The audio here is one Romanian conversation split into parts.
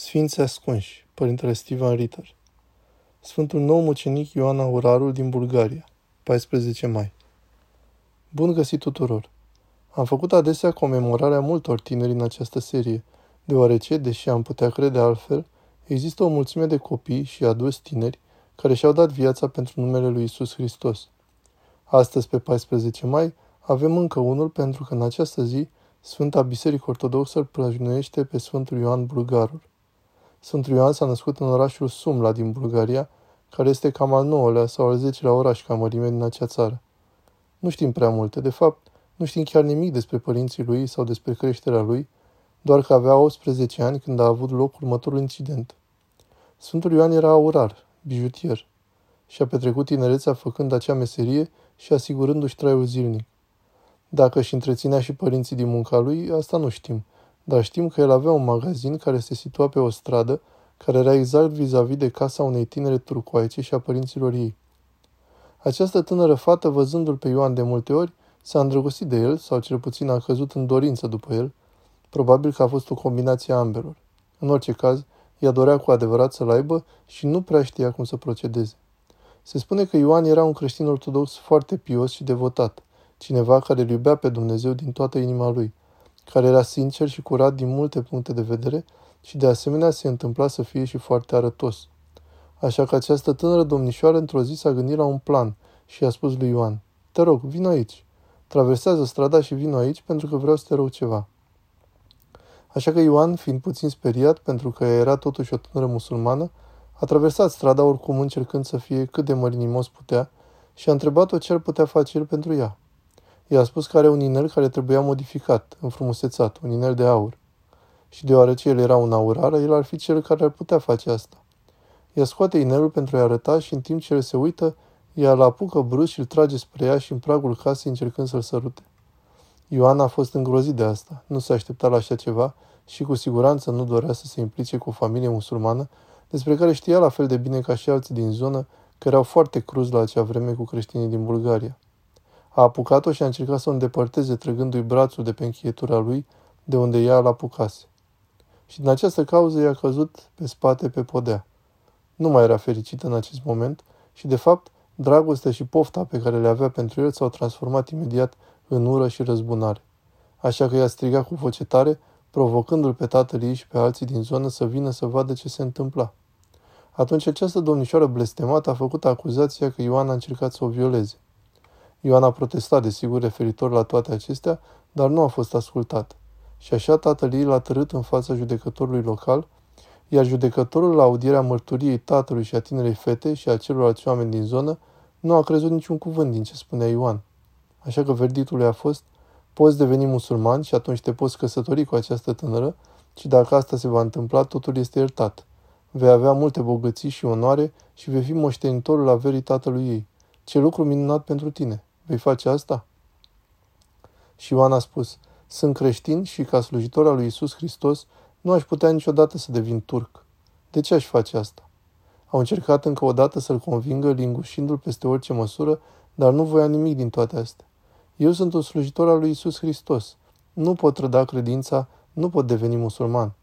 Sfințe Ascunși, Părintele Steven Ritter. Sfântul Nou-Mucenic Ioan Aurarul din Bulgaria, 14 mai. Bun găsit tuturor! Am făcut adesea comemorarea multor tineri în această serie, deoarece, deși am putea crede altfel, există o mulțime de copii și adulți tineri care și-au dat viața pentru numele lui Iisus Hristos. Astăzi, pe 14 mai, avem încă unul pentru că în această zi Sfânta Biserică Ortodoxă îl prăjnuiește pe Sfântul Ioan Bulgarul. Sfântul Ioan s-a născut în orașul Sumla din Bulgaria, care este cam al 9-lea sau al 10-lea oraș ca mărime din acea țară. Nu știm prea multe, de fapt, nu știm chiar nimic despre părinții lui sau despre creșterea lui, doar că avea 18 ani când a avut loc următorul incident. Sfântul Ioan era aurar, bijutier, și a petrecut tinerețea făcând acea meserie și asigurându-și traiul zilnic. Dacă își întreținea și părinții din munca lui, asta nu știm, dar știm că el avea un magazin care se situa pe o stradă, care era exact vis-a-vis de casa unei tinere turcoaice și a părinților ei. Această tânără fată, văzându-l pe Ioan de multe ori, s-a îndrăgostit de el, sau cel puțin a căzut în dorință după el. Probabil că a fost o combinație a ambelor. În orice caz, ea dorea cu adevărat să-l aibă și nu prea știa cum să procedeze. Se spune că Ioan era un creștin ortodox foarte pios și devotat, cineva care îl iubea pe Dumnezeu din toată inima lui, care era sincer și curat din multe puncte de vedere și de asemenea se întâmpla să fie și foarte arătos. Așa că această tânără domnișoară într-o zi s-a gândit la un plan și i-a spus lui Ioan: "Te rog, vino aici. Traversează strada și vino aici pentru că vreau să te rog ceva." Așa că Ioan, fiind puțin speriat pentru că era totuși o tânără musulmană, a traversat strada oricum încercând să fie cât de mărinimos putea și a întrebat-o ce ar putea face el pentru ea. I-a spus că are un inel care trebuia modificat, înfrumusețat, un inel de aur. Și deoarece el era un aurar, el ar fi cel care ar putea face asta. Ea scoate inelul pentru a-i arăta și în timp ce el se uită, ea îl apucă brusc și îl trage spre ea și în pragul casei încercând să-l sărute. Ioan a fost îngrozit de asta, nu s-a așteptat la așa ceva și cu siguranță nu dorea să se implice cu o familie musulmană, despre care știa la fel de bine ca și alții din zonă, că erau foarte cruzi la acea vreme cu creștinii din Bulgaria. A apucat-o și a încercat să o îndepărteze trăgându-i brațul de pe încheietura lui, de unde ea îl apucase. Și din această cauză i-a căzut pe spate pe podea. Nu mai era fericită în acest moment și, de fapt, dragostea și pofta pe care le avea pentru el s-au transformat imediat în ură și răzbunare. Așa că i-a strigat cu voce tare, provocându-l pe tatăl ei și pe alții din zonă să vină să vadă ce se întâmpla. Atunci această domnișoară blestemată a făcut acuzația că Ioan a încercat să o violeze. Ioan a protestat, desigur, referitor la toate acestea, dar nu a fost ascultat. Și așa tatăl ei l-a târât în fața judecătorului local, iar judecătorul, la audierea mărturiei tatălui și a tinerei fete și a celorlalți oameni din zonă, nu a crezut niciun cuvânt din ce spunea Ioan. Așa că verdictul lui a fost: poți deveni musulman și atunci te poți căsători cu această tânără și dacă asta se va întâmpla, totul este iertat. Vei avea multe bogății și onoare și vei fi moștenitorul averii tatălui ei. Ce lucru minunat pentru tine! Vei face asta? Și Ioan a spus: sunt creștin și ca slujitor al lui Iisus Hristos nu aș putea niciodată să devin turc. De ce aș face asta? Au încercat încă o dată să-l convingă, lingușindu-l peste orice măsură, dar nu voia nimic din toate astea. Eu sunt un slujitor al lui Iisus Hristos. Nu pot trăda credința, nu pot deveni musulman.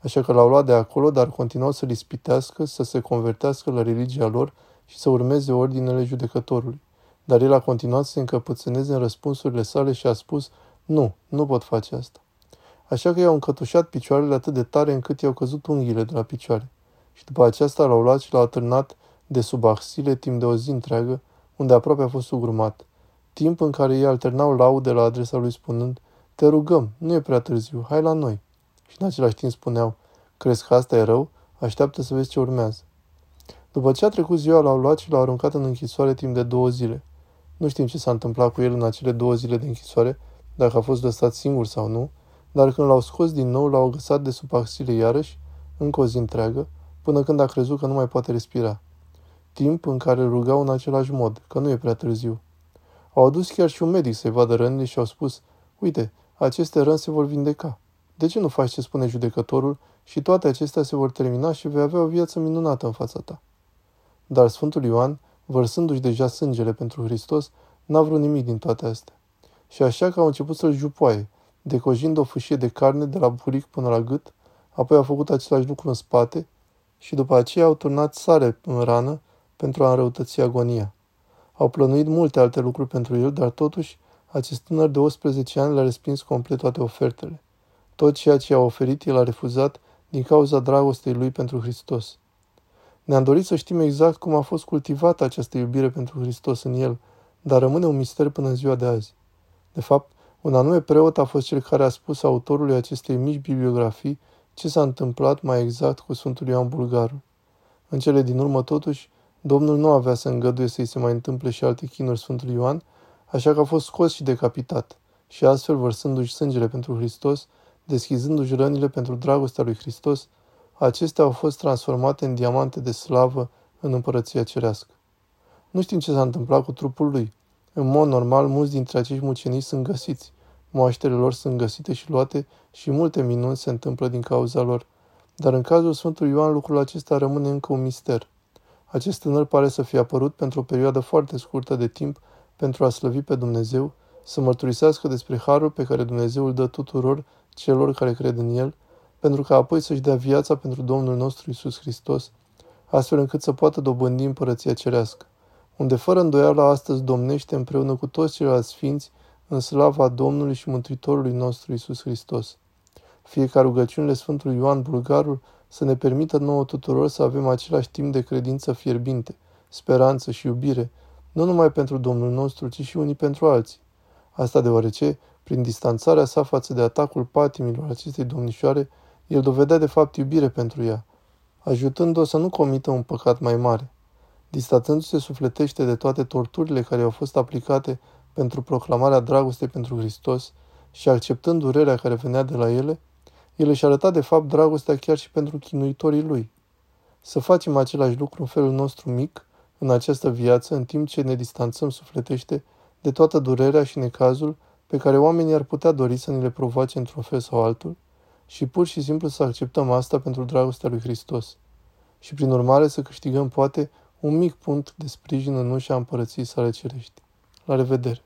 Așa că l-au luat de acolo, dar continuau să-l ispitească, să se convertească la religia lor și să urmeze ordinele judecătorului. Dar el a continuat să se încăpățâneze în răspunsurile sale și a spus: nu pot face asta. Așa că i-au încătușat picioarele atât de tare încât i-au căzut unghiile de la picioare. Și după aceasta l-au luat și l-au atârnat de sub axile timp de o zi întreagă, unde aproape a fost sugrumat. Timp în care ei alternau laude la adresa lui spunând: te rugăm, nu e prea târziu, hai la noi. Și în același timp spuneau: crezi că asta e rău? Așteaptă să vezi ce urmează. După ce a trecut ziua, l-au luat și l-au aruncat în închisoare timp de 2 zile. Nu știm ce s-a întâmplat cu el în acele 2 zile de închisoare, dacă a fost lăsat singur sau nu, dar când l-au scos din nou, l-au agățat de sub axile iarăși, încă o zi întreagă, până când a crezut că nu mai poate respira. Timp în care îl rugau în același mod, că nu e prea târziu. Au adus chiar și un medic să-i vadă rănile și au spus: uite, aceste răni se vor vindeca. De ce nu faci ce spune judecătorul și toate acestea se vor termina și vei avea o viață minunată în fața ta? Dar Sfântul Ioan, vărsându-și deja sângele pentru Hristos, n-a vrut nimic din toate astea. Și așa că au început să-l jupoaie, decojind o fâșie de carne de la buric până la gât, apoi au făcut același lucru în spate și după aceea au turnat sare în rană pentru a înrăutăți agonia. Au plănuit multe alte lucruri pentru el, dar totuși acest tânăr de 18 ani le-a respins complet toate ofertele. Tot ceea ce i-a oferit, el a refuzat din cauza dragostei lui pentru Hristos. Ne-am dorit să știm exact cum a fost cultivată această iubire pentru Hristos în el, dar rămâne un mister până în ziua de azi. De fapt, un anume preot a fost cel care a spus autorului acestei mici bibliografii ce s-a întâmplat mai exact cu Sfântul Ioan Bulgarul. În cele din urmă, totuși, Domnul nu avea să îngăduie să-i se mai întâmple și alte chinuri Sfântului Ioan, așa că a fost scos și decapitat, și astfel, vărsându-și sângele pentru Hristos, deschizându-și rănile pentru dragostea lui Hristos, acestea au fost transformate în diamante de slavă în împărăția cerească. Nu știm ce s-a întâmplat cu trupul lui. În mod normal, mulți dintre acești mucenici sunt găsiți, moaștele lor sunt găsite și luate și multe minuni se întâmplă din cauza lor. Dar în cazul Sfântului Ioan, lucrul acesta rămâne încă un mister. Acest tânăr pare să fie apărut pentru o perioadă foarte scurtă de timp pentru a slăvi pe Dumnezeu, să mărturisească despre harul pe care Dumnezeu îl dă tuturor celor care cred în el, pentru ca apoi să-și dea viața pentru Domnul nostru Iisus Hristos, astfel încât să poată dobândi împărăția cerească, unde fără îndoială astăzi domnește împreună cu toți ceilalți sfinți în slava Domnului și Mântuitorului nostru Iisus Hristos. Fie ca rugăciunile Sfântului Ioan Bulgarul să ne permită nouă tuturor să avem același timp de credință fierbinte, speranță și iubire, nu numai pentru Domnul nostru, ci și unii pentru alții. Asta deoarece, prin distanțarea sa față de atacul patimilor acestei domnișoare, el dovedea de fapt iubire pentru ea, ajutând-o să nu comită un păcat mai mare. Distanțându-se sufletește de toate torturile care au fost aplicate pentru proclamarea dragostei pentru Hristos și acceptând durerea care venea de la ele, el își arăta de fapt dragostea chiar și pentru chinuitorii lui. Să facem același lucru în felul nostru mic, în această viață, în timp ce ne distanțăm sufletește de toată durerea și necazul pe care oamenii ar putea dori să ni le provoace într-un fel sau altul, și pur și simplu să acceptăm asta pentru dragostea lui Hristos. Și prin urmare să câștigăm poate un mic punct de sprijin în ușa împărăției sale cerești. La revedere!